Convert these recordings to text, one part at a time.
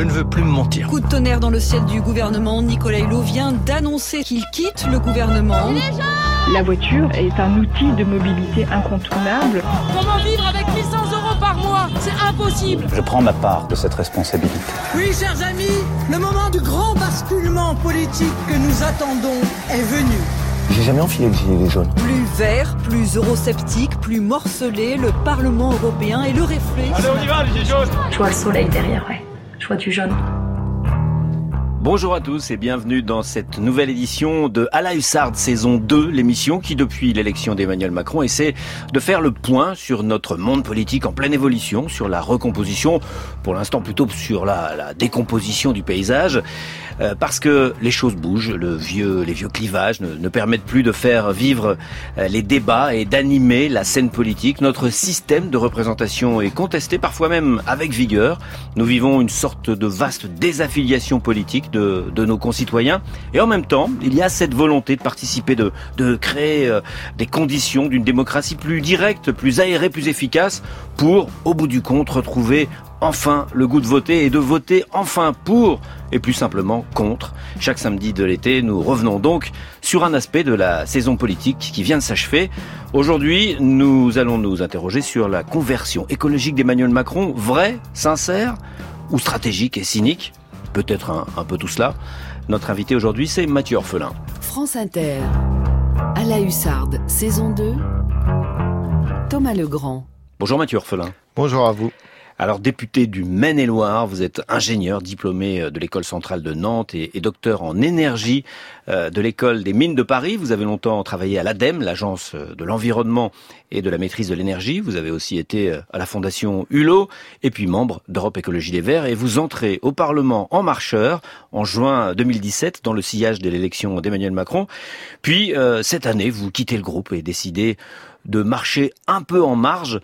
Je ne veux plus me mentir. Coup de tonnerre dans le ciel du gouvernement, Nicolas Hulot vient d'annoncer qu'il quitte le gouvernement. La voiture est un outil de mobilité incontournable. Comment vivre avec 1 000 euros par mois? C'est impossible. Je prends ma part de cette responsabilité. Oui, chers amis, le moment du grand basculement politique que nous attendons est venu. J'ai jamais enfilé le gilet jaune. Plus vert, plus eurosceptique, plus morcelé, le Parlement européen est le reflet. Allez, on y va, les gilets jaunes. Je vois le soleil derrière, ouais. Je vois du jaune. Bonjour à tous et bienvenue dans cette nouvelle édition de À la hussarde saison 2, l'émission qui depuis l'élection d'Emmanuel Macron essaie de faire le point sur notre monde politique en pleine évolution, sur la recomposition, pour l'instant plutôt sur la décomposition du paysage, parce que les choses bougent, les vieux clivages ne permettent plus de faire vivre les débats et d'animer la scène politique. Notre système de représentation est contesté, parfois même avec vigueur. Nous vivons une sorte de vaste désaffiliation politique de nos concitoyens, et en même temps il y a cette volonté de participer, de créer des conditions d'une démocratie plus directe, plus aérée, plus efficace, pour au bout du compte retrouver enfin le goût de voter et de voter enfin pour et plus simplement contre. Chaque samedi de l'été, nous revenons donc sur un aspect de la saison politique qui vient de s'achever. Aujourd'hui, nous allons nous interroger sur la conversion écologique d'Emmanuel Macron, vraie, sincère ou stratégique et cynique. Peut-être un peu tout cela. Notre invité aujourd'hui, c'est Mathieu Orphelin. France Inter, à la hussarde, saison 2, Thomas Legrand. Bonjour Mathieu Orphelin. Bonjour à vous. Alors, député du Maine-et-Loire, vous êtes ingénieur, diplômé de l'école centrale de Nantes et docteur en énergie de l'école des mines de Paris. Vous avez longtemps travaillé à l'ADEME, l'agence de l'environnement et de la maîtrise de l'énergie. Vous avez aussi été à la Fondation Hulot et puis membre d'Europe Écologie Les Verts. Et vous entrez au Parlement en marcheur en juin 2017 dans le sillage de l'élection d'Emmanuel Macron. Puis, cette année, vous quittez le groupe et décidez de marcher un peu en marge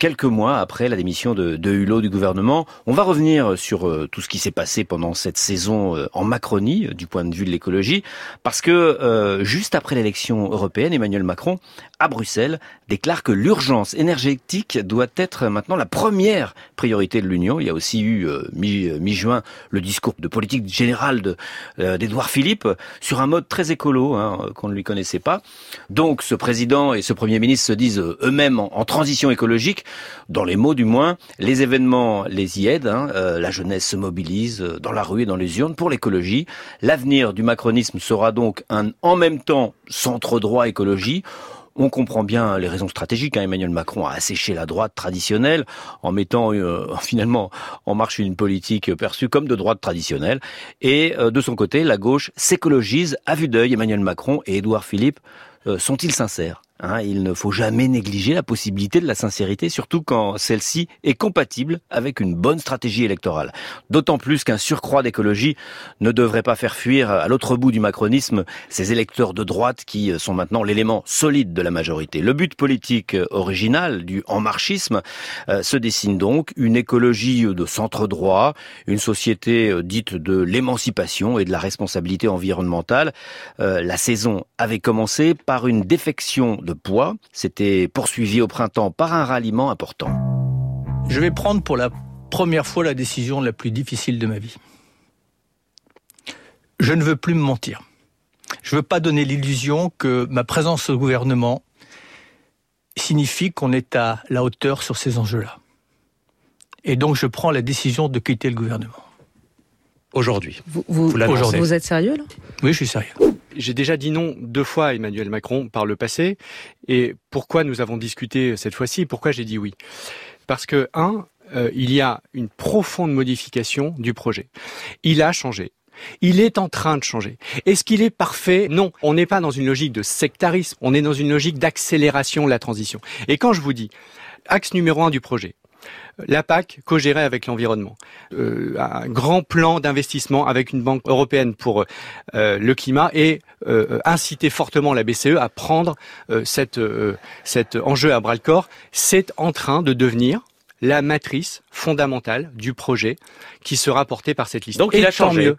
quelques mois après la démission de Hulot du gouvernement. On va revenir sur tout ce qui s'est passé pendant cette saison en Macronie du point de vue de l'écologie, parce que juste après l'élection européenne, Emmanuel Macron, à Bruxelles, déclare que l'urgence énergétique doit être maintenant la première priorité de l'Union. Il y a aussi eu mi-juin le discours de politique générale d'Édouard Philippe sur un mode très écolo qu'on ne lui connaissait pas. Donc ce président et ce premier ministres se disent eux-mêmes en transition écologique, dans les mots du moins. Les événements les y aident, la jeunesse se mobilise dans la rue et dans les urnes pour l'écologie. L'avenir du macronisme sera donc un en même temps centre-droit écologie. On comprend bien les raisons stratégiques. Emmanuel Macron a asséché la droite traditionnelle en mettant finalement en marche une politique perçue comme de droite traditionnelle. Et de son côté, la gauche s'écologise à vue d'œil. Emmanuel Macron et Édouard Philippe sont-ils sincères ? Il ne faut jamais négliger la possibilité de la sincérité, surtout quand celle-ci est compatible avec une bonne stratégie électorale. D'autant plus qu'un surcroît d'écologie ne devrait pas faire fuir à l'autre bout du macronisme ces électeurs de droite qui sont maintenant l'élément solide de la majorité. Le but politique original du en-marchisme se dessine donc: une écologie de centre-droit, une société dite de l'émancipation et de la responsabilité environnementale. La saison avait commencé par une défection de poids, c'était poursuivi au printemps par un ralliement important. Je vais prendre pour la première fois la décision la plus difficile de ma vie. Je ne veux plus me mentir. Je ne veux pas donner l'illusion que ma présence au gouvernement signifie qu'on est à la hauteur sur ces enjeux-là. Et donc je prends la décision de quitter le gouvernement. Aujourd'hui. Vous êtes sérieux là ? Oui, je suis sérieux. J'ai déjà dit non 2 fois à Emmanuel Macron par le passé. Et pourquoi nous avons discuté cette fois-ci ? Pourquoi j'ai dit oui ? Parce que, il y a une profonde modification du projet. Il a changé. Il est en train de changer. Est-ce qu'il est parfait ? Non, on n'est pas dans une logique de sectarisme. On est dans une logique d'accélération de la transition. Et quand je vous dis axe numéro 1 du projet, la PAC co-gérée avec l'environnement, un grand plan d'investissement avec une banque européenne pour le climat et inciter fortement la BCE à prendre cet enjeu à bras-le-corps, c'est en train de devenir la matrice fondamentale du projet qui sera portée par cette liste. Donc il a changé.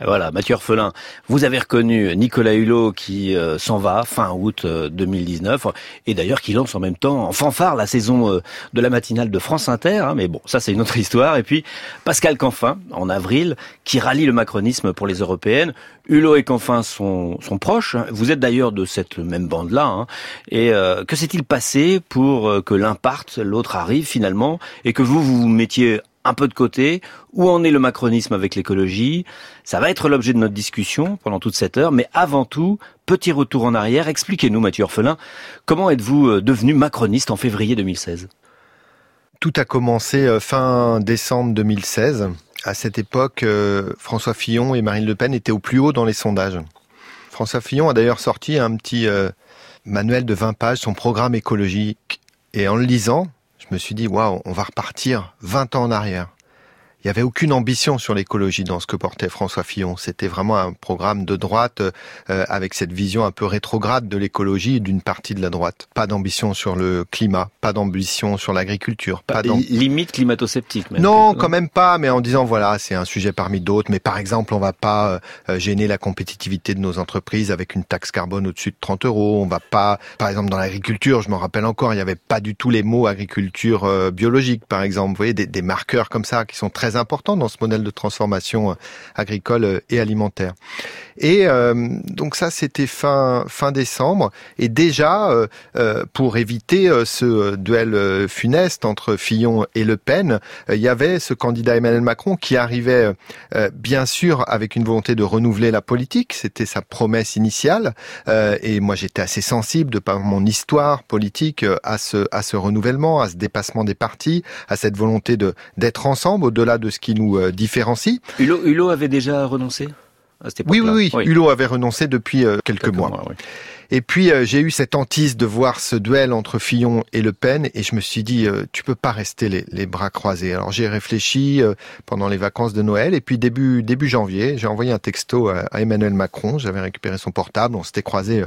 Voilà, Mathieu Orphelin, vous avez reconnu Nicolas Hulot qui s'en va fin août 2019 et d'ailleurs qui lance en même temps en fanfare la saison de la matinale de France Inter, hein, mais bon, ça c'est une autre histoire. Et puis Pascal Canfin, en avril, qui rallie le macronisme pour les européennes. Hulot et Canfin sont proches, vous êtes d'ailleurs de cette même bande-là, hein. Et que s'est-il passé pour que l'un parte, l'autre arrive finalement, et que vous vous mettiez un peu de côté? Où en est le macronisme avec l'écologie? Ça va être l'objet de notre discussion pendant toute cette heure, mais avant tout, petit retour en arrière. Expliquez-nous, Mathieu Orphelin, comment êtes-vous devenu macroniste en février 2016? Tout a commencé fin décembre 2016. À cette époque, François Fillon et Marine Le Pen étaient au plus haut dans les sondages. François Fillon a d'ailleurs sorti un petit manuel de 20 pages, son programme écologique. Et en le lisant, je me suis dit, waouh, on va repartir 20 ans en arrière. Il n'y avait aucune ambition sur l'écologie dans ce que portait François Fillon. C'était vraiment un programme de droite avec cette vision un peu rétrograde de l'écologie d'une partie de la droite. Pas d'ambition sur le climat, pas d'ambition sur l'agriculture. Limite climato-sceptique même. Non, quand même pas, mais en disant, voilà, c'est un sujet parmi d'autres. Mais par exemple, on ne va pas gêner la compétitivité de nos entreprises avec une taxe carbone au-dessus de 30 €. On ne va pas, par exemple, dans l'agriculture, je m'en rappelle encore, il n'y avait pas du tout les mots agriculture biologique, par exemple. Vous voyez, des marqueurs comme ça qui sont très important dans ce modèle de transformation agricole et alimentaire. Et donc ça, c'était fin décembre. Et déjà, pour éviter ce duel funeste entre Fillon et Le Pen, il y avait ce candidat Emmanuel Macron qui arrivait, bien sûr, avec une volonté de renouveler la politique. C'était sa promesse initiale. Et moi, j'étais assez sensible, de par mon histoire politique, à ce renouvellement, à ce dépassement des partis, à cette volonté d'être ensemble, au-delà de ce qui nous différencie. Hulot avait déjà renoncé à cette époque-là. Oui. Hulot avait renoncé depuis quelques mois. Oui. Et puis, j'ai eu cette hantise de voir ce duel entre Fillon et Le Pen, et je me suis dit, tu peux pas rester les bras croisés. Alors, j'ai réfléchi pendant les vacances de Noël, et puis début janvier, j'ai envoyé un texto à Emmanuel Macron, j'avais récupéré son portable, on s'était croisés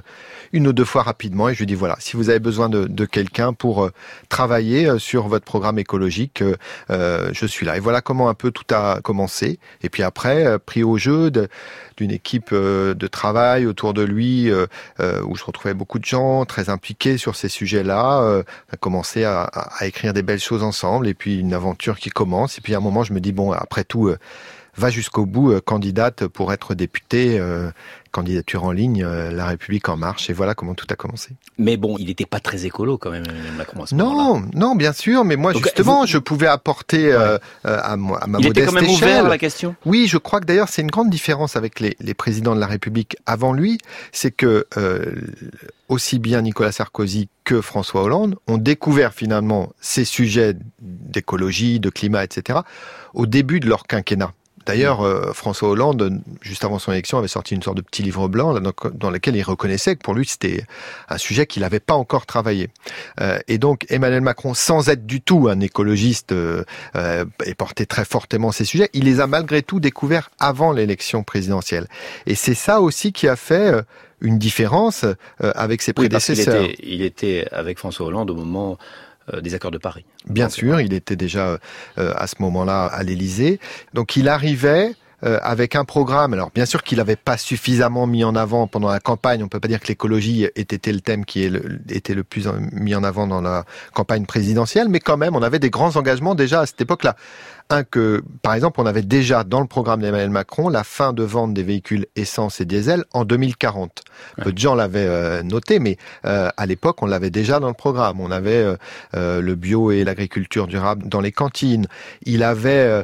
une ou deux fois rapidement, et je lui ai dit, voilà, si vous avez besoin de quelqu'un pour travailler sur votre programme écologique, je suis là. Et voilà comment un peu tout a commencé. Et puis après, pris au jeu d'une équipe de travail autour de lui, où je retrouvais beaucoup de gens très impliqués sur ces sujets-là. On a commencé à écrire des belles choses ensemble, et puis une aventure qui commence. Et puis à un moment, je me dis, bon, après tout, va jusqu'au bout, candidate pour être députée, candidature en ligne, La République en Marche. Et voilà comment tout a commencé. Mais bon, il n'était pas très écolo quand même, Macron, à ce moment-là. Non, bien sûr. Mais moi, donc, justement, je pouvais apporter à ma modeste échelle. Il était quand même ouvert à la question. Oui, je crois que d'ailleurs, c'est une grande différence avec les présidents de la République avant lui. C'est que aussi bien Nicolas Sarkozy que François Hollande ont découvert finalement ces sujets d'écologie, de climat, etc. au début de leur quinquennat. D'ailleurs, François Hollande, juste avant son élection, avait sorti une sorte de petit livre blanc dans lequel il reconnaissait que pour lui, c'était un sujet qu'il n'avait pas encore travaillé. Et donc, Emmanuel Macron, sans être du tout un écologiste et porter très fortement ces sujets, il les a malgré tout découverts avant l'élection présidentielle. Et c'est ça aussi qui a fait une différence avec ses prédécesseurs. Parce qu'il était avec François Hollande au moment des accords de Paris. Bien sûr, il était déjà à ce moment-là à l'Élysée. Donc il arrivait avec un programme. Alors bien sûr qu'il n'avait pas suffisamment mis en avant pendant la campagne. On ne peut pas dire que l'écologie était le thème qui était le plus mis en avant dans la campagne présidentielle. Mais quand même, on avait des grands engagements déjà à cette époque-là. Par exemple, on avait déjà dans le programme d'Emmanuel Macron la fin de vente des véhicules essence et diesel en 2040. Ouais. Peu de gens l'avaient noté, mais à l'époque, on l'avait déjà dans le programme. On avait le bio et l'agriculture durable dans les cantines. Il avait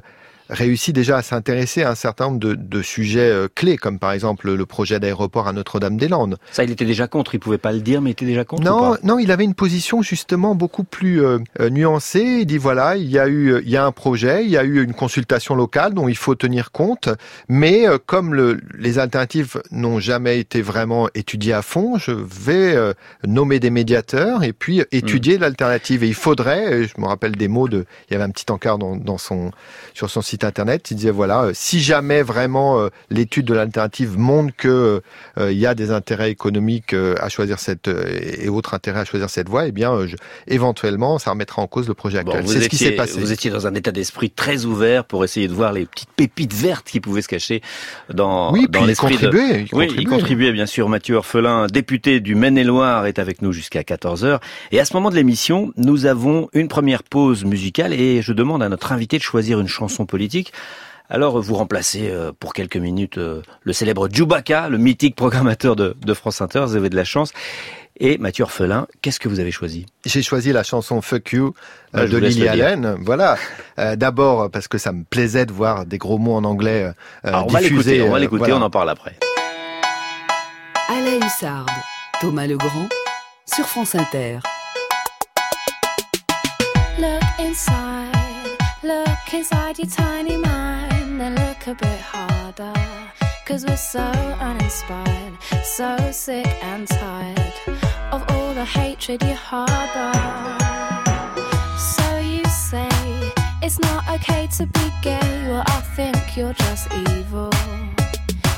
réussi déjà à s'intéresser à un certain nombre de sujets clés, comme par exemple le projet d'aéroport à Notre-Dame-des-Landes. Ça, il était déjà contre, il pouvait pas le dire, mais il était déjà contre. Non, il avait une position justement beaucoup plus nuancée. Il dit voilà, il y a un projet, il y a eu une consultation locale dont il faut tenir compte, mais comme les alternatives n'ont jamais été vraiment étudiées à fond, je vais nommer des médiateurs et puis étudier l'alternative. Et il faudrait, je me rappelle des mots il y avait un petit encart sur son site site internet, il disait voilà, si jamais vraiment l'étude de l'alternative montre que il y a des intérêts économiques à choisir cette et autres intérêts à choisir cette voie, eh bien éventuellement ça remettra en cause le projet actuel. C'est ce qui s'est passé. Vous étiez dans un état d'esprit très ouvert pour essayer de voir les petites pépites vertes qui pouvaient se cacher dans dans l'esprit. Il contribuait bien sûr. Mathieu Orphelin, député du Maine-et-Loire, est avec nous jusqu'à 14h. Et à ce moment de l'émission, nous avons une première pause musicale et je demande à notre invité de choisir une chanson politique. Alors, vous remplacez pour quelques minutes le célèbre Djubaka, le mythique programmateur de France Inter. Vous avez de la chance. Et Mathieu Orphelin, qu'est-ce que vous avez choisi ? J'ai choisi la chanson Fuck You de Lily Allen. Voilà. D'abord, parce que ça me plaisait de voir des gros mots en anglais diffusés. On va l'écouter, voilà. On en parle après. À la hussarde, Thomas Legrand, sur France Inter. Look inside your tiny mind, and look a bit harder, 'cause we're so uninspired, so sick and tired of all the hatred you harbor. So you say it's not okay to be gay, well I think you're just evil.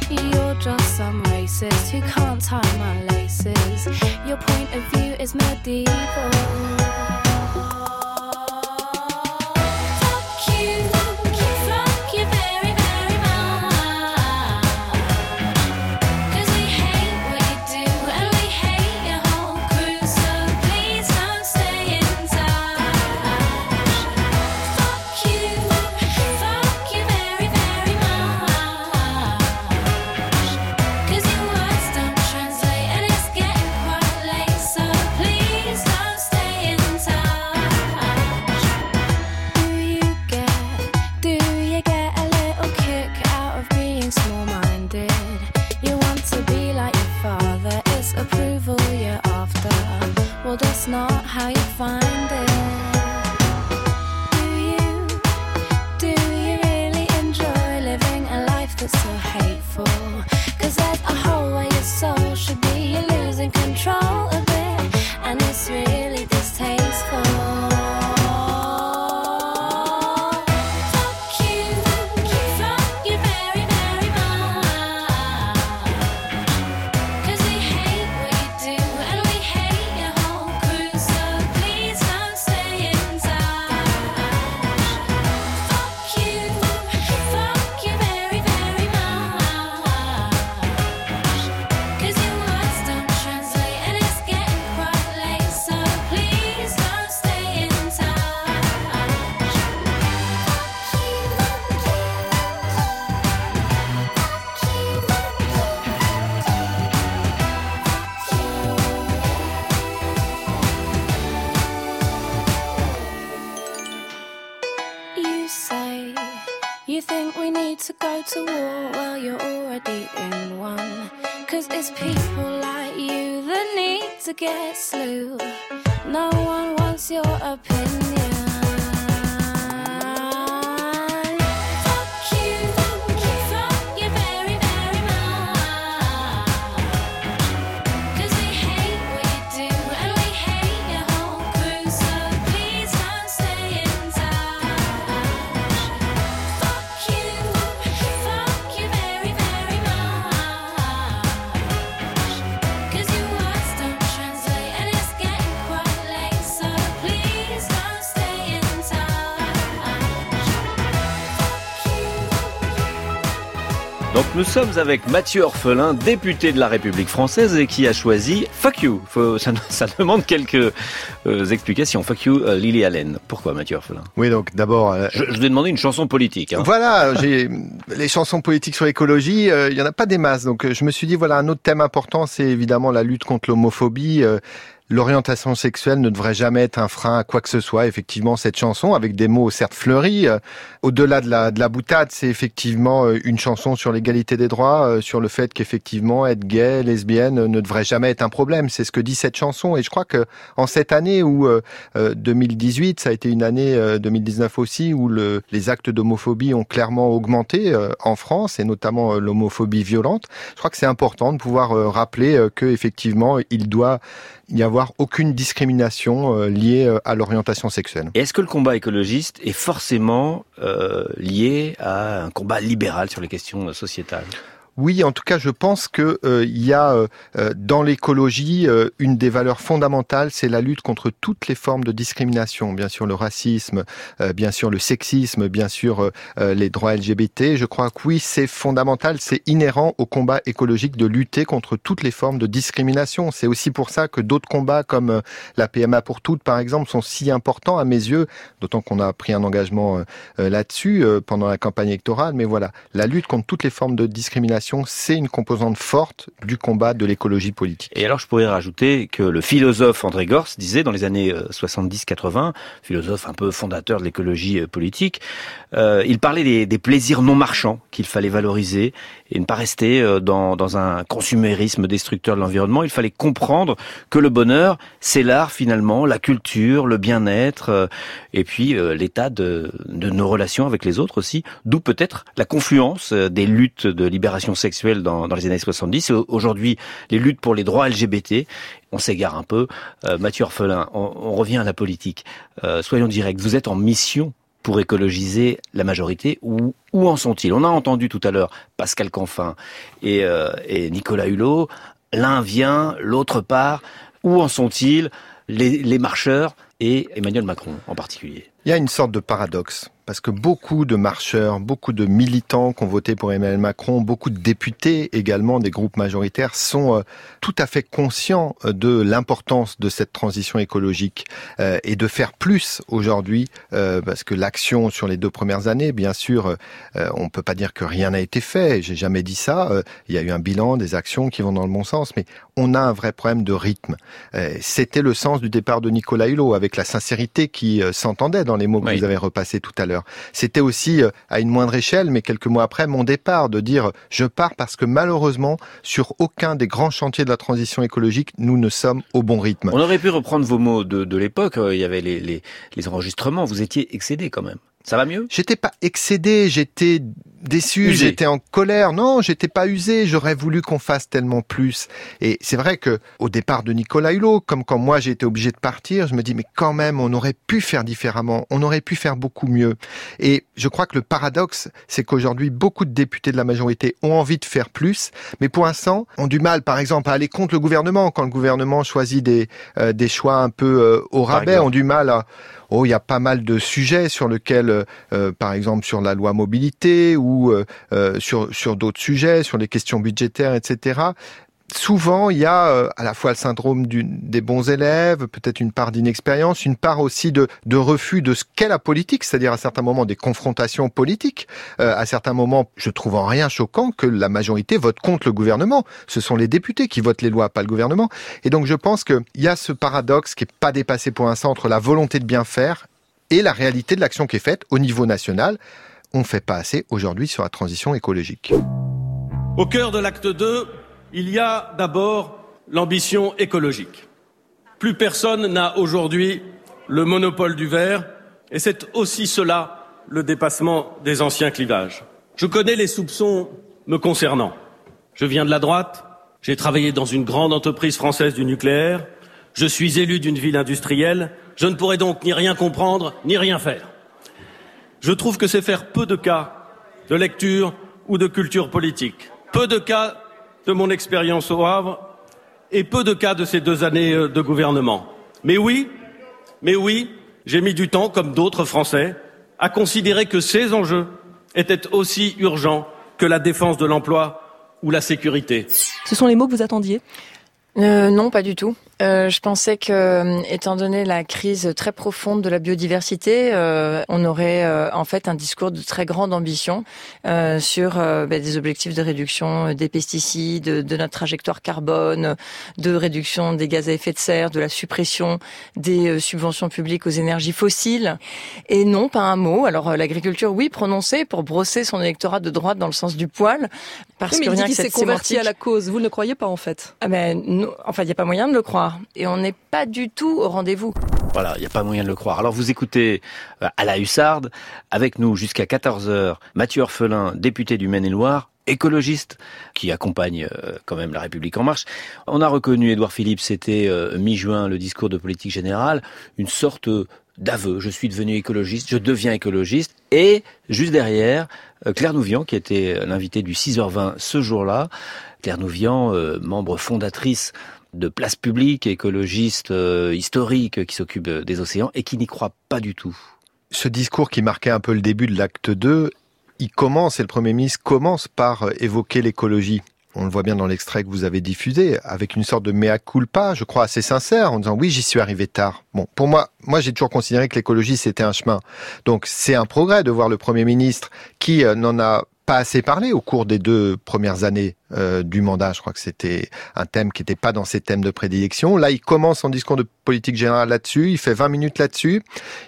You're just some racist who can't tie my laces. Your point of view is medieval. Fuck you, fuck you, fuck you very, very much. 'Cause we hate what you do and we hate your whole crew. So please don't stay in touch. Fuck you very, very much. 'Cause your words don't translate and it's getting quite late, so please don't stay in touch. Do you get a little kick out of being small-minded? You want to be like your father, it's approval you're after. Well, that's not how you find it. Do you really enjoy living a life that's so hateful? 'Cause there's a hole where your soul should be. You're losing control a bit, and it's really distasteful. Fuck you, fuck you very, very much. 'Cause we hate what you do, and we hate your whole crew. So please don't stay in touch. Fuck you very, very much. 'Cause your words don't translate and it's getting quite late, so please don't stay in touch. You say you think we need to go to war, well you're already in one. 'Cause it's people like you that need to get slew. No one wants your opinion. Fuck you, fuck you very, very much. 'Cause we hate what you do and we hate your whole crew. So please don't stay in touch. Fuck you very, very much. 'Cause your words don't translate and it's getting quite late, so please don't stay in touch. Donc nous sommes avec Mathieu Orphelin, député de la République française et qui a choisi Fuck You. Ça demande quelques explications. Fuck You, Lily Allen. Pourquoi Mathieu Orphelin? Oui, donc d'abord, Je vous ai demandé une chanson politique. Voilà, les chansons politiques sur l'écologie, il y en a pas des masses. Donc je me suis dit, voilà, un autre thème important, c'est évidemment la lutte contre l'homophobie. L'orientation sexuelle ne devrait jamais être un frein à quoi que ce soit. Effectivement, cette chanson, avec des mots certes fleuris, au-delà de la boutade, c'est effectivement une chanson sur l'égalité des droits, sur le fait qu'effectivement être gay, lesbienne ne devrait jamais être un problème. C'est ce que dit cette chanson. Et je crois que en cette année où 2018, ça a été une année 2019 aussi, où les actes d'homophobie ont clairement augmenté en France, et notamment l'homophobie violente. Je crois que c'est important de pouvoir rappeler que effectivement, il doit y avoir avoir aucune discrimination liée à l'orientation sexuelle. Et est-ce que le combat écologiste est forcément lié à un combat libéral sur les questions sociétales ? Oui, en tout cas, je pense que il y a dans l'écologie une des valeurs fondamentales, c'est la lutte contre toutes les formes de discrimination, bien sûr le racisme, bien sûr le sexisme, bien sûr les droits LGBT. Je crois que oui, c'est fondamental, c'est inhérent au combat écologique de lutter contre toutes les formes de discrimination. C'est aussi pour ça que d'autres combats comme la PMA pour toutes, par exemple, sont si importants à mes yeux, d'autant qu'on a pris un engagement là-dessus pendant la campagne électorale. Mais voilà, la lutte contre toutes les formes de discrimination, c'est une composante forte du combat de l'écologie politique. Et alors je pourrais rajouter que le philosophe André Gorz disait dans les années 70-80, philosophe un peu fondateur de l'écologie politique, il parlait des plaisirs non marchands qu'il fallait valoriser et ne pas rester dans un consumérisme destructeur de l'environnement. Il fallait comprendre que le bonheur, c'est l'art finalement, la culture, le bien-être et puis l'état de nos relations avec les autres aussi, d'où peut-être la confluence des luttes de libération sexuelle dans les années 70. Aujourd'hui, les luttes pour les droits LGBT, on s'égare un peu. Mathieu Orphelin, on revient à la politique. Soyons directs, vous êtes en mission pour écologiser la majorité. Où en sont-ils ? On a entendu tout à l'heure Pascal Canfin et Nicolas Hulot. L'un vient, l'autre part. Où en sont-ils, les marcheurs et Emmanuel Macron en particulier ? Il y a une sorte de paradoxe. Parce que beaucoup de marcheurs, beaucoup de militants qui ont voté pour Emmanuel Macron, beaucoup de députés également des groupes majoritaires sont tout à fait conscients de l'importance de cette transition écologique et de faire plus aujourd'hui, parce que l'action sur les 2 premières années, bien sûr, on ne peut pas dire que rien n'a été fait, j'ai jamais dit ça, il y a eu un bilan des actions qui vont dans le bon sens, mais on a un vrai problème de rythme. C'était le sens du départ de Nicolas Hulot, avec la sincérité qui s'entendait dans les mots que vous avez repassés tout à l'heure. C'était aussi, à une moindre échelle, mais quelques mois après, mon départ, de dire « je pars parce que malheureusement, sur aucun des grands chantiers de la transition écologique, nous ne sommes au bon rythme ». On aurait pu reprendre vos mots de l'époque, il y avait les enregistrements, vous étiez excédé quand même. Ça va mieux ? J'étais pas excédé, j'étais déçu, usé. J'étais en colère. Non, j'étais pas usé, j'aurais voulu qu'on fasse tellement plus. Et c'est vrai que au départ de Nicolas Hulot, comme quand moi j'ai été obligé de partir, je me dis mais quand même on aurait pu faire différemment, on aurait pu faire beaucoup mieux. Et je crois que le paradoxe, c'est qu'aujourd'hui beaucoup de députés de la majorité ont envie de faire plus, mais pour l'instant, ont du mal par exemple à aller contre le gouvernement quand le gouvernement choisit des choix un peu au rabais, ont du mal à... il y a pas mal de sujets sur lesquels, par exemple sur la loi mobilité ou sur d'autres sujets, sur les questions budgétaires, etc. Souvent, il y a à la fois le syndrome des bons élèves, peut-être une part d'inexpérience, une part aussi de refus de ce qu'est la politique, c'est-à-dire à certains moments des confrontations politiques. À certains moments, je trouve en rien choquant que la majorité vote contre le gouvernement. Ce sont les députés qui votent les lois, pas le gouvernement. Et donc, je pense qu'il y a ce paradoxe qui n'est pas dépassé pour l'instant entre la volonté de bien faire et la réalité de l'action qui est faite au niveau national. On ne fait pas assez aujourd'hui sur la transition écologique. Au cœur de l'acte 2... il y a d'abord l'ambition écologique. Plus personne n'a aujourd'hui le monopole du vert, et c'est aussi cela le dépassement des anciens clivages. Je connais les soupçons me concernant. Je viens de la droite, j'ai travaillé dans une grande entreprise française du nucléaire, je suis élu d'une ville industrielle, je ne pourrai donc ni rien comprendre, ni rien faire. Je trouve que c'est faire peu de cas de lecture ou de culture politique. Peu de cas de mon expérience au Havre et peu de cas de ces 2 années de gouvernement. Mais oui, j'ai mis du temps, comme d'autres Français, à considérer que ces enjeux étaient aussi urgents que la défense de l'emploi ou la sécurité. Ce sont les mots que vous attendiez ? Non, pas du tout. Je pensais que, étant donné la crise très profonde de la biodiversité, on aurait en fait un discours de très grande ambition sur des objectifs de réduction des pesticides, de notre trajectoire carbone, de réduction des gaz à effet de serre, de la suppression des subventions publiques aux énergies fossiles. Et non, pas un mot. Alors l'agriculture, oui, prononcée pour brosser son électorat de droite dans le sens du poil, parce que rien que cette sémantique. Mais il s'est converti à la cause. Vous ne le croyez pas en fait ? Ah ben non, enfin il n'y a pas moyen de le croire. croire. Et on n'est pas du tout au rendez-vous. Voilà, il n'y a pas moyen de le croire. Alors vous écoutez À la hussarde, avec nous jusqu'à 14h, Mathieu Orphelin, député du Maine-et-Loire, écologiste, qui accompagne quand même la République en marche. On a reconnu Édouard Philippe, c'était mi-juin, le discours de politique générale, une sorte d'aveu, je suis devenu écologiste, je deviens écologiste. Et juste derrière, Claire Nouvian, qui était l'invitée du 6h20 ce jour-là, Claire Nouvian, membre fondatrice de Place Publique, écologiste historique qui s'occupe des océans et qui n'y croit pas du tout. Ce discours qui marquait un peu le début de l'acte 2, il commence, et le Premier ministre commence par évoquer l'écologie. On le voit bien dans l'extrait que vous avez diffusé, avec une sorte de mea culpa, je crois assez sincère, en disant oui, j'y suis arrivé tard. Bon, pour moi j'ai toujours considéré que l'écologie c'était un chemin. Donc c'est un progrès de voir le Premier ministre qui n'en a pas assez parlé au cours des 2 premières années du mandat. Je crois que c'était un thème qui n'était pas dans ses thèmes de prédilection. Là, il commence son discours de politique générale là-dessus. Il fait 20 minutes là-dessus.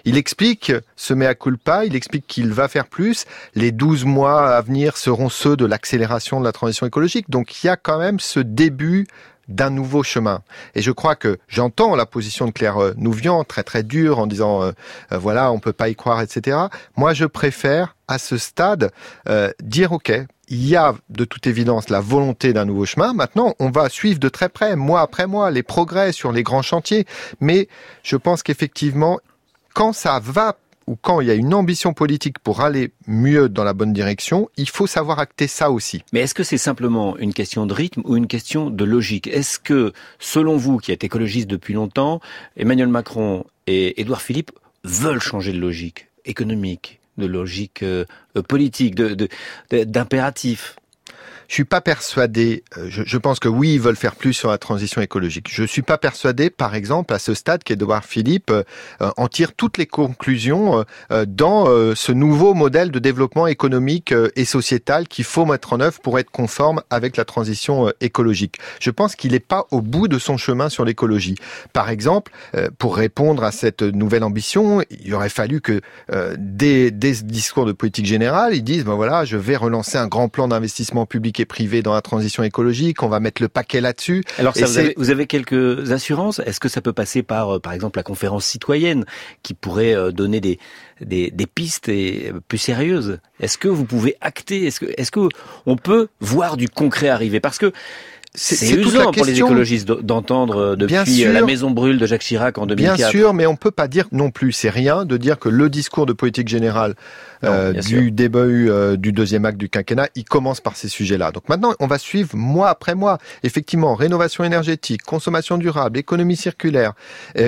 Il explique ce mea culpa. Il explique qu'il va faire plus. Les 12 mois à venir seront ceux de l'accélération de la transition écologique. Donc, il y a quand même ce début d'un nouveau chemin. Et je crois que j'entends la position de Claire Nouvian, très très dure, en disant voilà, on peut pas y croire, etc. Moi, je préfère, à ce stade, dire ok, il y a de toute évidence la volonté d'un nouveau chemin. Maintenant, on va suivre de très près, mois après mois, les progrès sur les grands chantiers. Mais je pense qu'effectivement, quand ça va ou quand il y a une ambition politique pour aller mieux dans la bonne direction, il faut savoir acter ça aussi. Mais est-ce que c'est simplement une question de rythme ou une question de logique ? Est-ce que, selon vous, qui êtes écologiste depuis longtemps, Emmanuel Macron et Édouard Philippe veulent changer de logique économique, de logique politique, d'impératif ? Je suis pas persuadé, je pense que oui, ils veulent faire plus sur la transition écologique. Je suis pas persuadé, par exemple, à ce stade qu'Édouard Philippe en tire toutes les conclusions dans ce nouveau modèle de développement économique et sociétal qu'il faut mettre en œuvre pour être conforme avec la transition écologique. Je pense qu'il n'est pas au bout de son chemin sur l'écologie. Par exemple, pour répondre à cette nouvelle ambition, il aurait fallu que dès ce discours de politique générale, ils disent, ben voilà, je vais relancer un grand plan d'investissement public et privé dans la transition écologique, on va mettre le paquet là-dessus. Alors ça, vous avez quelques assurances ? Est-ce que ça peut passer par exemple, la conférence citoyenne qui pourrait donner des pistes plus sérieuses ? Est-ce que vous pouvez acter ? Est-ce que on peut voir du concret arriver ? Parce que c'est usant pour les écologistes d'entendre depuis la Maison brûle de Jacques Chirac en 2004. Bien sûr, mais on peut pas dire non plus, c'est rien de dire que le discours de politique générale du débat du deuxième acte du quinquennat, il commence par ces sujets-là. Donc maintenant, on va suivre mois après mois. Effectivement, rénovation énergétique, consommation durable, économie circulaire,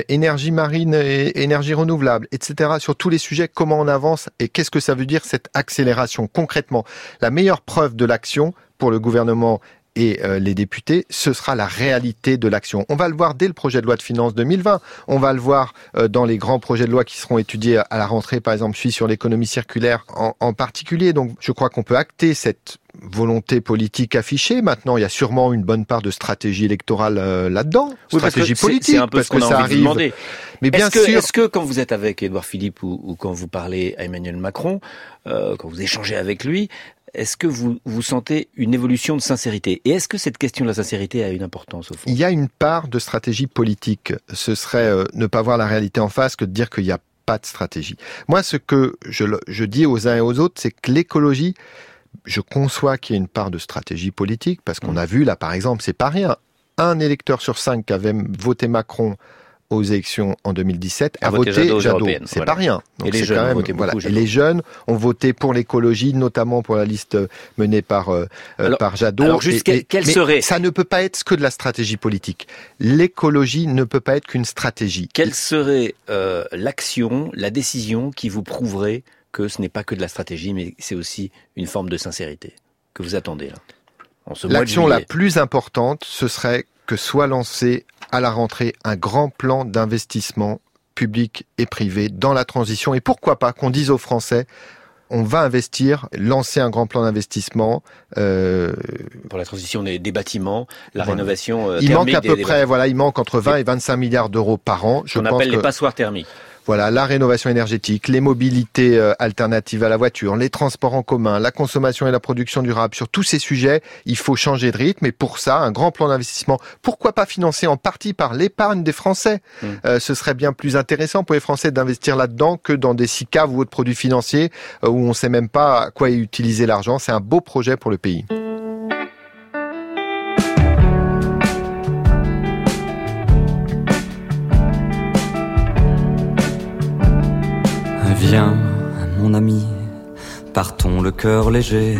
énergie marine et énergie renouvelable, etc. Sur tous les sujets, comment on avance et qu'est-ce que ça veut dire cette accélération concrètement ? La meilleure preuve de l'action pour le gouvernement et les députés, ce sera la réalité de l'action. On va le voir dès le projet de loi de finances 2020, on va le voir dans les grands projets de loi qui seront étudiés à la rentrée, par exemple celui sur l'économie circulaire en particulier. Donc je crois qu'on peut acter cette volonté politique affichée. Maintenant, il y a sûrement une bonne part de stratégie électorale là-dedans, oui, stratégie politique, c'est un peu parce ce qu'on a envie de demander. Mais bien sûr, est-ce que quand vous êtes avec Édouard Philippe ou quand vous parlez à Emmanuel Macron, quand vous échangez avec lui, est-ce que vous sentez une évolution de sincérité ? Et est-ce que cette question de la sincérité a une importance au fond ? Il y a une part de stratégie politique. Ce serait ne pas voir la réalité en face que de dire qu'il n'y a pas de stratégie. Moi, ce que je dis aux uns et aux autres, c'est que l'écologie, je conçois qu'il y ait une part de stratégie politique, parce qu'on a vu là, par exemple, c'est pas rien. 1 électeur sur 5 qui avait voté Macron aux élections en 2017, a voté Jadot. C'est voilà. Pas rien. Donc c'est quand même, voilà. Et les jeunes ont voté pour l'écologie, notamment pour la liste menée par Jadot. Alors juste, quelle serait ? Ça ne peut pas être que de la stratégie politique. L'écologie ne peut pas être qu'une stratégie. Quelle serait l'action, la décision qui vous prouverait que ce n'est pas que de la stratégie, mais c'est aussi une forme de sincérité que vous attendez là, en ce mois de juillet ? L'action la plus importante, ce serait que soit lancé à la rentrée un grand plan d'investissement public et privé dans la transition. Et pourquoi pas qu'on dise aux Français, on va investir, lancer un grand plan d'investissement. Pour la transition des bâtiments, la rénovation thermique. Il manque à peu près, il manque entre 20 et 25 milliards d'euros par an. On appelle les passoires thermiques. Voilà, la rénovation énergétique, les mobilités alternatives à la voiture, les transports en commun, la consommation et la production durable. Sur tous ces sujets, il faut changer de rythme. Et pour ça, un grand plan d'investissement, pourquoi pas financé en partie par l'épargne des Français ? Ce serait bien plus intéressant pour les Français d'investir là-dedans que dans des SICAV ou autres produits financiers où on ne sait même pas à quoi utiliser l'argent. C'est un beau projet pour le pays. Viens, mon ami, partons le cœur léger,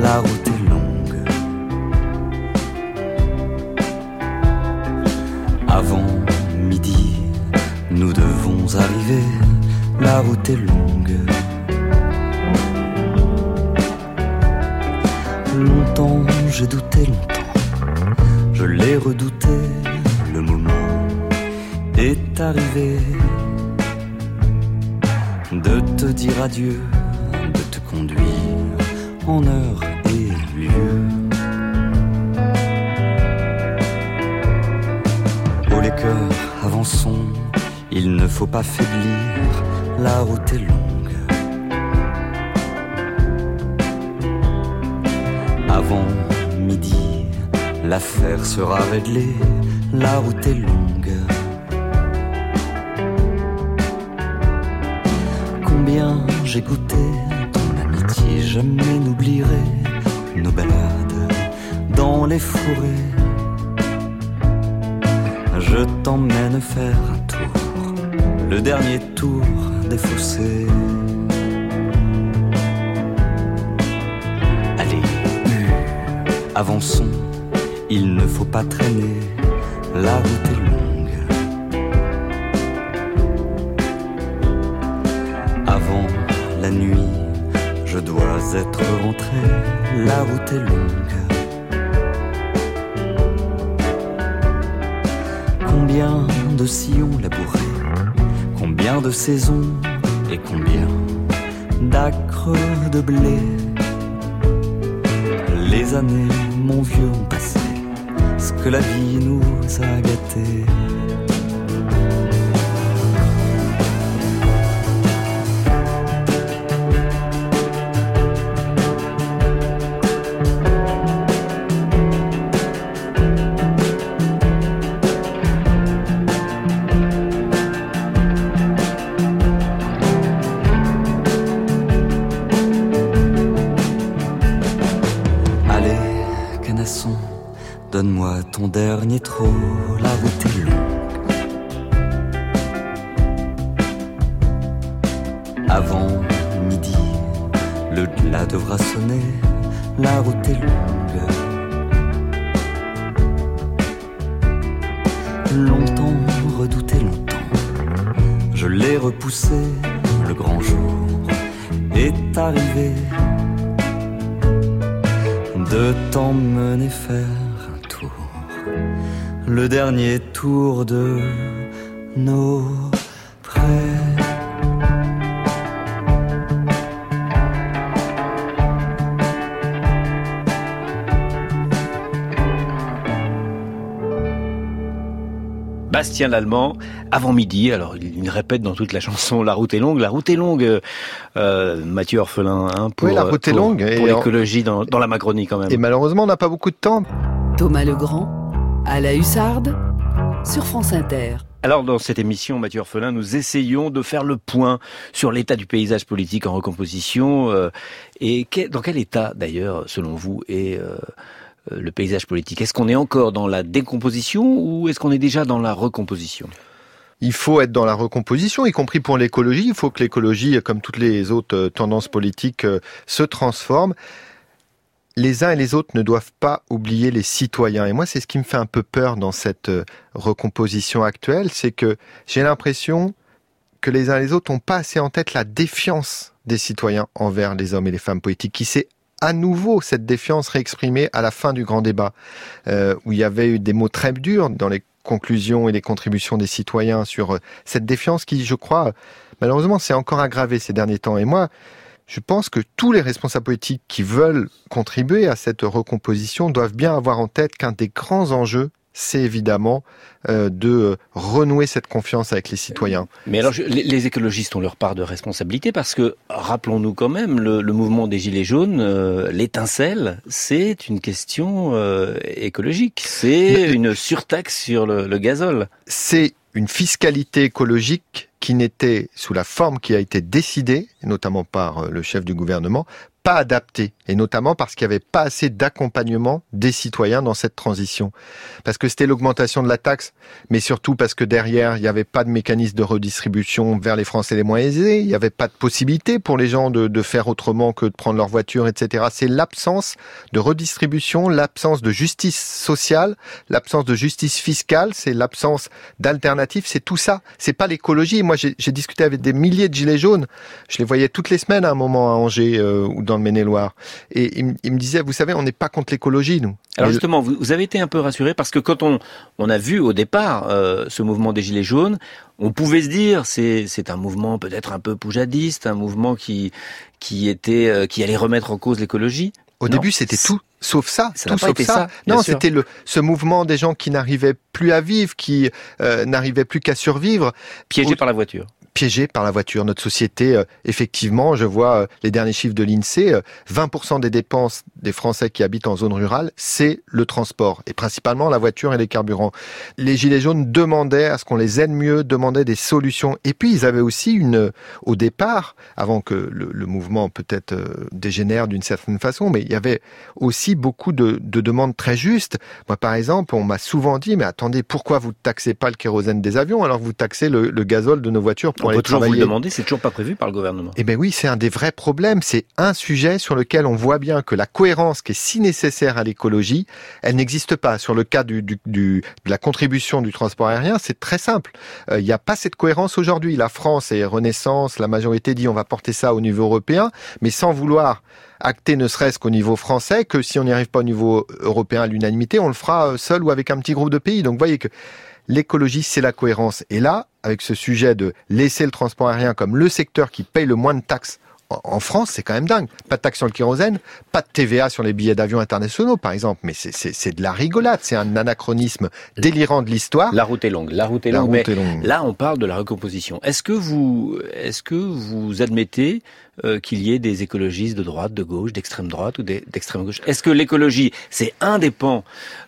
la route est longue. Avant midi, nous devons arriver, la route est longue. Longtemps j'ai douté, longtemps je l'ai redouté, le moment est arrivé. De te dire adieu, de te conduire en heure et lieu. Oh les cœurs, avançons, il ne faut pas faiblir, la route est longue. Avant midi, l'affaire sera réglée, la route est longue. Combien j'ai goûté ton amitié, jamais n'oublierai nos balades dans les forêts. Je t'emmène faire un tour, le dernier tour des fossés. Allez, avançons, il ne faut pas traîner, la route est longue. La nuit, je dois être rentré, la route est longue. Combien de sillons labourés, combien de saisons et combien d'acres de blé. Les années, mon vieux, ont passé, ce que la vie nous a gâtés. Donne-moi ton dernier trot, la route est longue. Avant midi, le glas devra sonner, la route est longue. Longtemps redouté, longtemps, je l'ai repoussé, le grand jour est arrivé. De t'emmener faire le dernier tour de nos prêts. Bastien l'Allemand, avant midi. Alors il répète dans toute la chanson, la route est longue, la route est longue. Mathieu Orphelin, hein, pour, oui, la route est longue pour l'écologie dans la Macronie quand même. Et malheureusement, on n'a pas beaucoup de temps. Thomas Legrand, à la hussarde, sur France Inter. Alors dans cette émission, Mathieu Orphelin, nous essayons de faire le point sur l'état du paysage politique en recomposition. Et dans quel état d'ailleurs, selon vous, est le paysage politique ? Est-ce qu'on est encore dans la décomposition ou est-ce qu'on est déjà dans la recomposition ? Il faut être dans la recomposition, y compris pour l'écologie. Il faut que l'écologie, comme toutes les autres tendances politiques, se transforme. Les uns et les autres ne doivent pas oublier les citoyens. Et moi, c'est ce qui me fait un peu peur dans cette recomposition actuelle, c'est que j'ai l'impression que les uns et les autres n'ont pas assez en tête la défiance des citoyens envers les hommes et les femmes politiques, qui s'est à nouveau cette défiance réexprimée à la fin du grand débat, où il y avait eu des mots très durs dans les conclusions et les contributions des citoyens sur cette défiance qui, je crois, malheureusement, s'est encore aggravée ces derniers temps. Et moi, je pense que tous les responsables politiques qui veulent contribuer à cette recomposition doivent bien avoir en tête qu'un des grands enjeux, c'est évidemment de renouer cette confiance avec les citoyens. Mais alors, les écologistes ont leur part de responsabilité parce que, rappelons-nous quand même, le mouvement des Gilets jaunes, l'étincelle, c'est une question écologique. C'est une surtaxe sur le gazole. C'est une fiscalité écologique qui n'était, sous la forme qui a été décidée, notamment par le chef du gouvernement, pas adaptée, et notamment parce qu'il n'y avait pas assez d'accompagnement des citoyens dans cette transition. Parce que c'était l'augmentation de la taxe, mais surtout parce que derrière, il n'y avait pas de mécanisme de redistribution vers les Français les moins aisés, il n'y avait pas de possibilité pour les gens de faire autrement que de prendre leur voiture, etc. C'est l'absence de redistribution, l'absence de justice sociale, l'absence de justice fiscale, c'est l'absence d'alternative, c'est tout ça. C'est pas l'écologie. Moi, j'ai discuté avec des milliers de gilets jaunes. Je les voyais toutes les semaines à un moment à Angers ou dans le Maine-et-Loire. Et ils me disaient, vous savez, on n'est pas contre l'écologie, nous. Alors justement, vous avez été un peu rassuré parce que quand on a vu au départ ce mouvement des Gilets jaunes, on pouvait se dire c'est un mouvement peut-être un peu poujadiste, un mouvement qui allait remettre en cause l'écologie. Au début, c'était tout sauf ça. Ça n'a pas été ça. Non, c'était ce mouvement des gens qui n'arrivaient plus à vivre, qui n'arrivaient plus qu'à survivre. Piégés par la voiture. Notre société, effectivement, je vois les derniers chiffres de l'INSEE, 20% des dépenses des Français qui habitent en zone rurale, c'est le transport, et principalement la voiture et les carburants. Les Gilets jaunes demandaient à ce qu'on les aide mieux, demandaient des solutions. Et puis, ils avaient aussi au départ, avant que le mouvement peut-être dégénère d'une certaine façon, mais il y avait aussi beaucoup de demandes très justes. Moi, par exemple, on m'a souvent dit, mais attendez, pourquoi vous ne taxez pas le kérosène des avions alors que vous taxez le gazole de nos voitures pour... On peut toujours vous le demander, c'est toujours pas prévu par le gouvernement. Eh bien oui, c'est un des vrais problèmes. C'est un sujet sur lequel on voit bien que la cohérence qui est si nécessaire à l'écologie, elle n'existe pas. Sur le cas de la contribution du transport aérien, c'est très simple. Il n'y a pas cette cohérence aujourd'hui. La France et Renaissance, la majorité dit on va porter ça au niveau européen, mais sans vouloir acté ne serait-ce qu'au niveau français, que si on n'y arrive pas au niveau européen à l'unanimité, on le fera seul ou avec un petit groupe de pays. Donc vous voyez que l'écologie, c'est la cohérence. Et là, avec ce sujet de laisser le transport aérien comme le secteur qui paye le moins de taxes en France, c'est quand même dingue. Pas de taxe sur le kérosène, pas de TVA sur les billets d'avion internationaux, par exemple. Mais c'est de la rigolade, c'est un anachronisme délirant de l'histoire. La route est longue. Là, on parle de la recomposition. Est-ce que vous admettez qu'il y ait des écologistes de droite, de gauche, d'extrême droite ou d'extrême gauche? Est-ce que l'écologie, c'est indépendant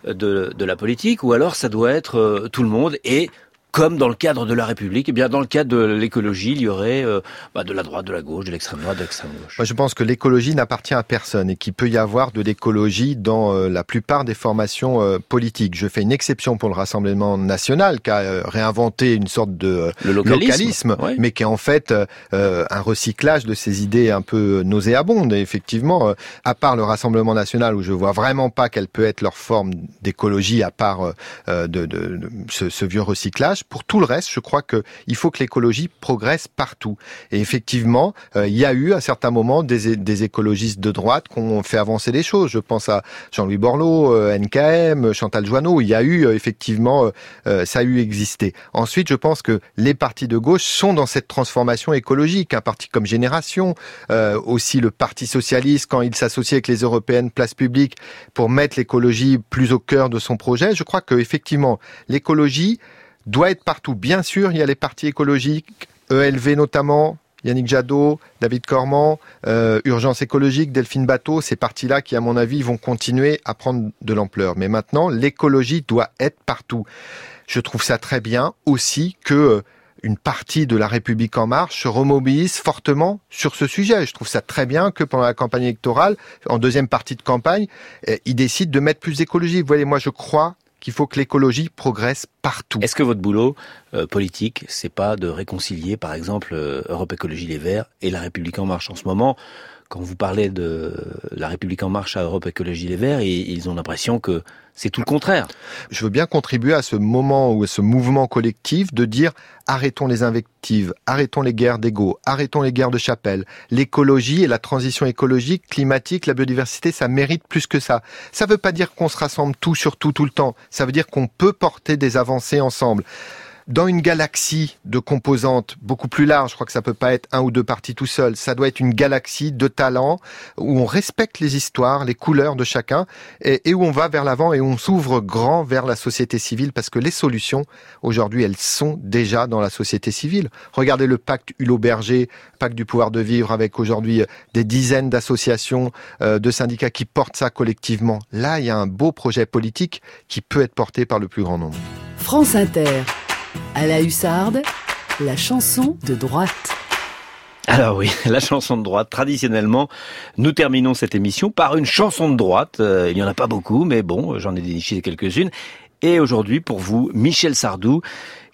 de la politique, ou alors ça doit être tout le monde? Et comme dans le cadre de la République, eh bien dans le cadre de l'écologie, il y aurait de la droite, de la gauche, de l'extrême droite, de l'extrême gauche. Moi, je pense que l'écologie n'appartient à personne et qu'il peut y avoir de l'écologie dans la plupart des formations politiques. Je fais une exception pour le Rassemblement National, qui a réinventé une sorte de localisme, ouais, mais qui est en fait un recyclage de ces idées un peu nauséabondes. Et effectivement, à part le Rassemblement National, où je vois vraiment pas quelle peut être leur forme d'écologie, à part ce vieux recyclage, pour tout le reste, je crois qu'il faut que l'écologie progresse partout. Et effectivement, il y a eu à certains moments des écologistes de droite qui ont fait avancer les choses. Je pense à Jean-Louis Borloo, NKM, Chantal Jouanno. Il y a eu effectivement, ça a eu existé. Ensuite, je pense que les partis de gauche sont dans cette transformation écologique. Un parti comme Génération, aussi le Parti Socialiste, quand il s'associe avec les Européennes, Place Publique, pour mettre l'écologie plus au cœur de son projet. Je crois qu'effectivement, l'écologie doit être partout. Bien sûr, il y a les partis écologiques, ELV notamment, Yannick Jadot, David Cormand, Urgence écologique, Delphine Bateau, ces partis-là qui, à mon avis, vont continuer à prendre de l'ampleur. Mais maintenant, l'écologie doit être partout. Je trouve ça très bien aussi que une partie de la République en marche se remobilise fortement sur ce sujet. Je trouve ça très bien que pendant la campagne électorale, en deuxième partie de campagne, ils décident de mettre plus d'écologie. Vous voyez, moi, je crois qu'il faut que l'écologie progresse partout. Est-ce que votre boulot politique, c'est pas de réconcilier, par exemple, Europe Écologie Les Verts et La République En Marche? En ce moment, quand vous parlez de La République En Marche à Europe Écologie Les Verts, ils ont l'impression que c'est tout le contraire. Je veux bien contribuer à ce moment ou à ce mouvement collectif de dire arrêtons les invectives, arrêtons les guerres d'ego, arrêtons les guerres de chapelle. L'écologie et la transition écologique, climatique, la biodiversité, ça mérite plus que ça. Ça veut pas dire qu'on se rassemble tout sur tout tout le temps. Ça veut dire qu'on peut porter des avancées ensemble. dans une galaxie de composantes beaucoup plus large, je crois que ça peut pas être un ou deux partis tout seul, ça doit être une galaxie de talents où on respecte les histoires, les couleurs de chacun et où on va vers l'avant et où on s'ouvre grand vers la société civile parce que les solutions, aujourd'hui, elles sont déjà dans la société civile. Regardez le pacte Hulot-Berger, pacte du pouvoir de vivre avec aujourd'hui des dizaines d'associations, de syndicats qui portent ça collectivement. Là, il y a un beau projet politique qui peut être porté par le plus grand nombre. France Inter, à la hussarde, la chanson de droite. Alors oui, la chanson de droite, traditionnellement, nous terminons cette émission par une chanson de droite. Il n'y en a pas beaucoup, mais bon, j'en ai déniché quelques-unes. Et aujourd'hui, pour vous, Michel Sardou,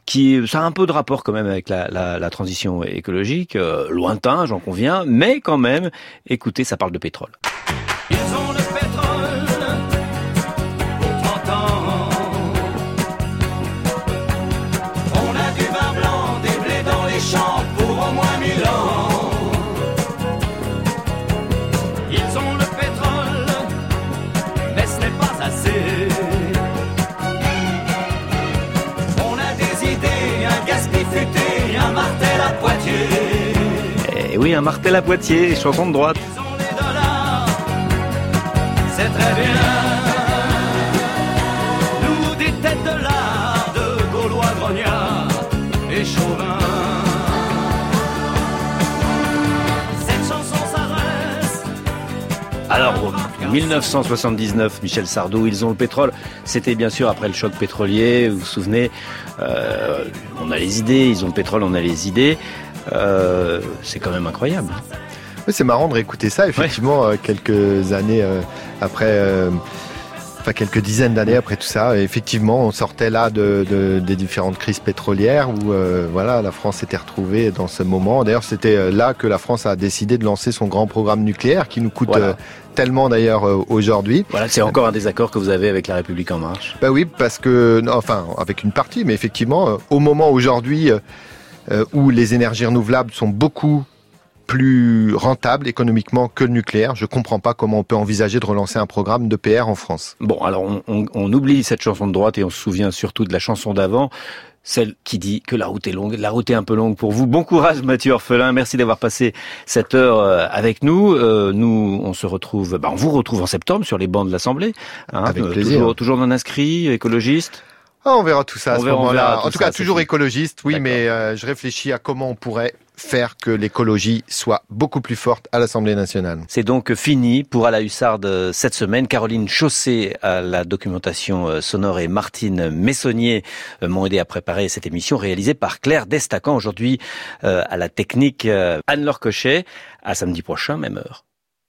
qui ça a un peu de rapport quand même avec la transition écologique, lointain, j'en conviens, mais quand même, écoutez, ça parle de pétrole. Ils ont le pétrole pour 30 ans. On a du vin blanc, des blés dans les champs pour au moins 1000 ans. Et oui, un martel à Poitiers, chanson de droite. Ils ont les dollars, c'est très bien. Nous, des têtes de l'art, de Gaulois, Grognards et Chauvin. Cette chanson s'arrête. Alors, 1979, Michel Sardou, Ils ont le pétrole. C'était bien sûr après le choc pétrolier, vous vous souvenez, on a les idées, ils ont le pétrole, on a les idées. C'est quand même incroyable. Oui, c'est marrant de réécouter ça, effectivement, ouais. Quelques années après... quelques dizaines d'années après tout ça, effectivement, on sortait là des différentes crises pétrolières où la France s'était retrouvée dans ce moment. D'ailleurs, c'était là que la France a décidé de lancer son grand programme nucléaire qui nous coûte tellement d'ailleurs aujourd'hui. Voilà, c'est encore un désaccord que vous avez avec la République en Marche. Ben oui, parce que, avec une partie, mais effectivement, au moment aujourd'hui où les énergies renouvelables sont beaucoup plus rentable économiquement que le nucléaire. Je comprends pas comment on peut envisager de relancer un programme d'EPR en France. Bon, alors on oublie cette chanson de droite et on se souvient surtout de la chanson d'avant, celle qui dit que la route est longue. La route est un peu longue pour vous. Bon courage, Mathieu Orphelin. Merci d'avoir passé cette heure avec nous. Nous, on se retrouve, on vous retrouve en septembre sur les bancs de l'Assemblée. Avec plaisir. Toujours non inscrit, écologiste. Ah, on verra tout ça à ce moment-là. En tout cas, toujours écologiste, oui, mais je réfléchis à comment on pourrait faire que l'écologie soit beaucoup plus forte à l'Assemblée nationale. C'est donc fini pour À la hussarde cette semaine. Caroline Chaussé à la documentation sonore et Martine Messonnier m'ont aidé à préparer cette émission réalisée par Claire Destacan. Aujourd'hui, à la technique, Anne-Laure Cochet. À samedi prochain, même heure.